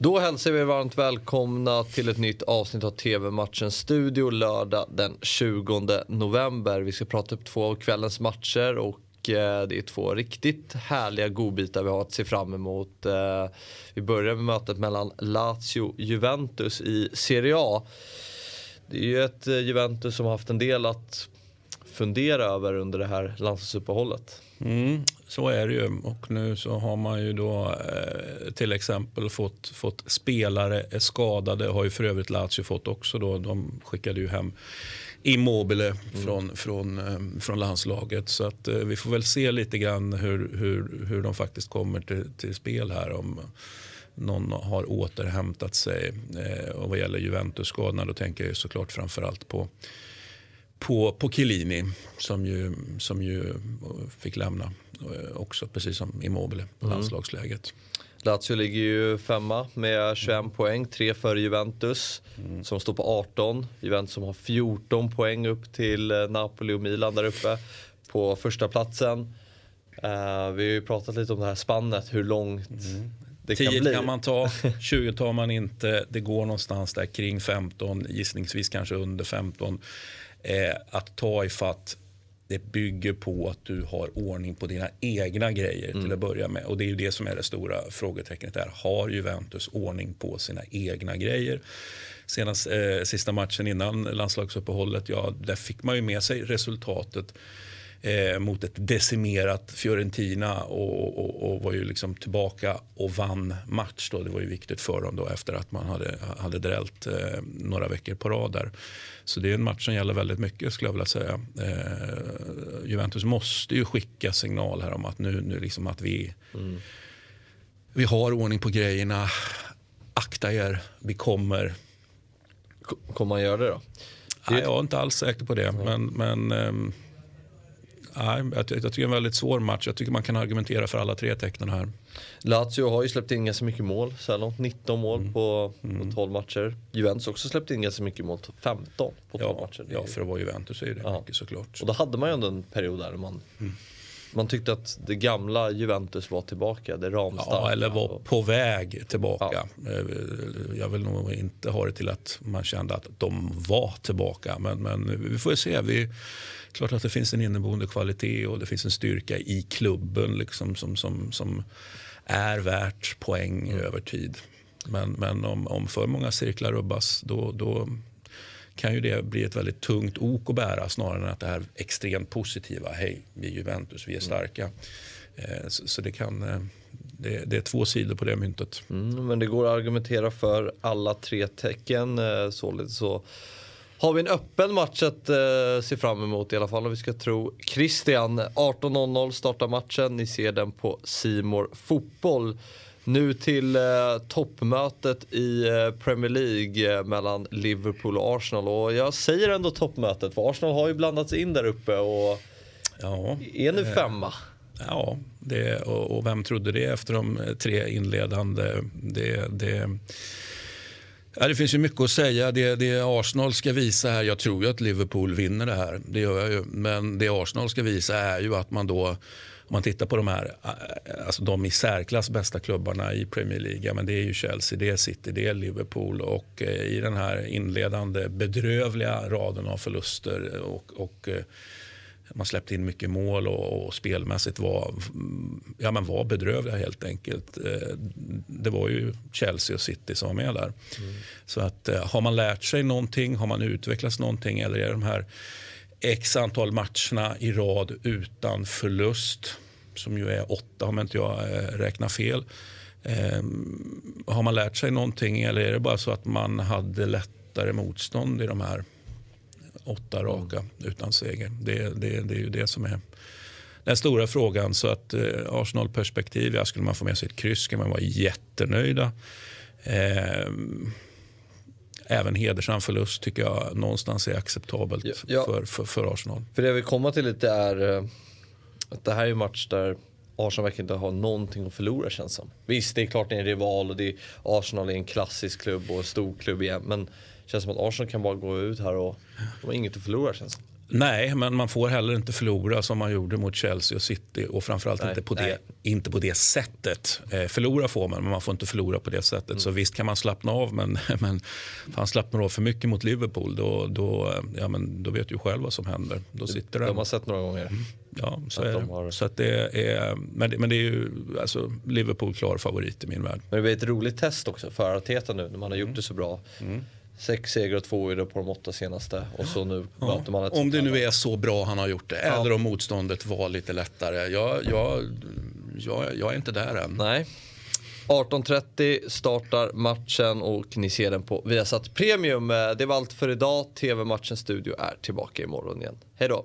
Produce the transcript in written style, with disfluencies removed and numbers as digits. Då hälsar vi varmt välkomna till ett nytt avsnitt av TV-matchens studio lördag den 20 november. Vi ska prata upp två av kvällens matcher och det är två riktigt härliga godbitar vi har att se fram emot. Vi börjar med mötet mellan Lazio och Juventus i Serie A. Det är ju ett Juventus som har haft en del att fundera över under det här landslagsuppehållet. Så är det ju, och nu så har man ju då till exempel fått spelare skadade, har ju för övrigt Lazio fått också då, de skickade ju hem Immobile från landslaget, så att vi får väl se lite grann hur de faktiskt kommer till spel här, om någon har återhämtat sig. Och vad gäller Juventus-skadorna då tänker jag såklart framförallt på Chiellini som ju fick lämna också, precis som Immobile, landslagsläget. Lazio ligger ju femma med 21 poäng, 3 före Juventus som står på 18. Juventus som har 14 poäng upp till Napoli och Milan där uppe på första platsen. Vi har ju pratat lite om det här spannet, hur långt det kan 10 bli. Kan man ta, 20 tar man inte. Det går någonstans där kring 15, gissningsvis kanske under 15. Att ta i fatt, det bygger på att du har ordning på dina egna grejer till att börja med. Och det är ju det som är det stora frågetecknet där. Har Juventus ordning på sina egna grejer? Senast sista matchen innan landslagsuppehållet, ja, där fick man ju med sig resultatet mot ett decimerat Fiorentina och var ju liksom tillbaka och vann match då. Det var ju viktigt för dem då, efter att man hade drällt några veckor på rad där. Så det är en match som gäller väldigt mycket, skulle jag vilja säga. Juventus måste ju skicka signal här om att nu liksom att vi har ordning på grejerna. Akta er, vi kommer. Kommer man göra det då? Nej, jag är inte alls säker på det, men jag tycker det är en väldigt svår match. Jag tycker man kan argumentera för alla tre tecknen här. Lazio har ju släppt in ganska mycket mål så här långt, 19 mål på 12 matcher. Juventus också släppt in ganska mycket mål, 15 på 12 matcher. Ja, för att vara Juventus är ju det mycket såklart. Och då hade man ju ändå en period där man tyckte att det gamla Juventus var tillbaka, det ramstarka. Ja, eller var på väg tillbaka. Ja. Jag vill nog inte ha det till att man kände att de var tillbaka. Men vi får ju se. Klart att det finns en inneboende kvalitet och det finns en styrka i klubben liksom, som är värt poäng över tid. Men om för många cirklar rubbas, då kan ju det bli ett väldigt tungt ok att bära, snarare än att det här extremt positiva. Hej, vi är Juventus, vi är starka. Så det kan... Det är två sidor på det myntet. Men det går att argumentera för alla tre tecken. Så har vi en öppen match att se fram emot i alla fall, om vi ska tro Christian. 18.00 startar matchen. Ni ser den på C-more fotboll. Nu till toppmötet i Premier League mellan Liverpool och Arsenal. Och jag säger ändå toppmötet, för Arsenal har ju blandats in där uppe och är nu femma. Ja, det, och vem trodde det efter de tre inledande... Ja, det finns ju mycket att säga. Det Arsenal ska visa här, jag tror ju att Liverpool vinner det här, det gör jag ju, men det Arsenal ska visa är ju att man då, om man tittar på de här, alltså de i särklass bästa klubbarna i Premier League, men det är ju Chelsea, det är City, det är Liverpool, och i den här inledande bedrövliga raden av förluster och man släppte in mycket mål och spelmässigt var bedrövliga helt enkelt. Det var ju Chelsea och City som var med där. Så att har man lärt sig någonting, har man utvecklats någonting, eller är de här x antal matcherna i rad utan förlust, som ju är 8 om inte jag räknar fel. Har man lärt sig någonting, eller är det bara så att man hade lättare motstånd i de här 8 raka utan seger? Det är ju det som är den stora frågan. Så att Arsenal-perspektiv, skulle man få med sig ett kryss kan man vara jättenöjda. Även hedersam förlust tycker jag någonstans är acceptabelt för Arsenal. För det vi kommer till lite är att det här är en match där Arsenal verkar inte ha någonting att förlora, känns som. Visst, det är klart det är en rival, och det är, Arsenal är en klassisk klubb och en stor klubb igen, men känns som att Arsenal kan bara gå ut här och de har inget att förlora, känns det. Nej, men man får heller inte förlora som man gjorde mot Chelsea och City, och framförallt inte på det sättet. Förlora får man, men man får inte förlora på det sättet. Mm. Så visst kan man slappna av, men fan, slappnar av för mycket mot Liverpool, då vet du själv vad som händer. Då sitter de har sett några gånger. Mm. Ja, så att så att det är, men det är ju alltså Liverpool klar favorit i min värld. Men det blir ett roligt test också för Arteta nu när man har gjort det så bra. Mm. 6 segrar och 2 på de 8 senaste. Och så nu man om det nu är så bra han har gjort det. Ja. Eller om motståndet var lite lättare. Jag är inte där än. Nej. 18.30 startar matchen och ni ser den på Viasat Premium. Det var allt för idag. TV-matchens studio är tillbaka imorgon igen. Hej då.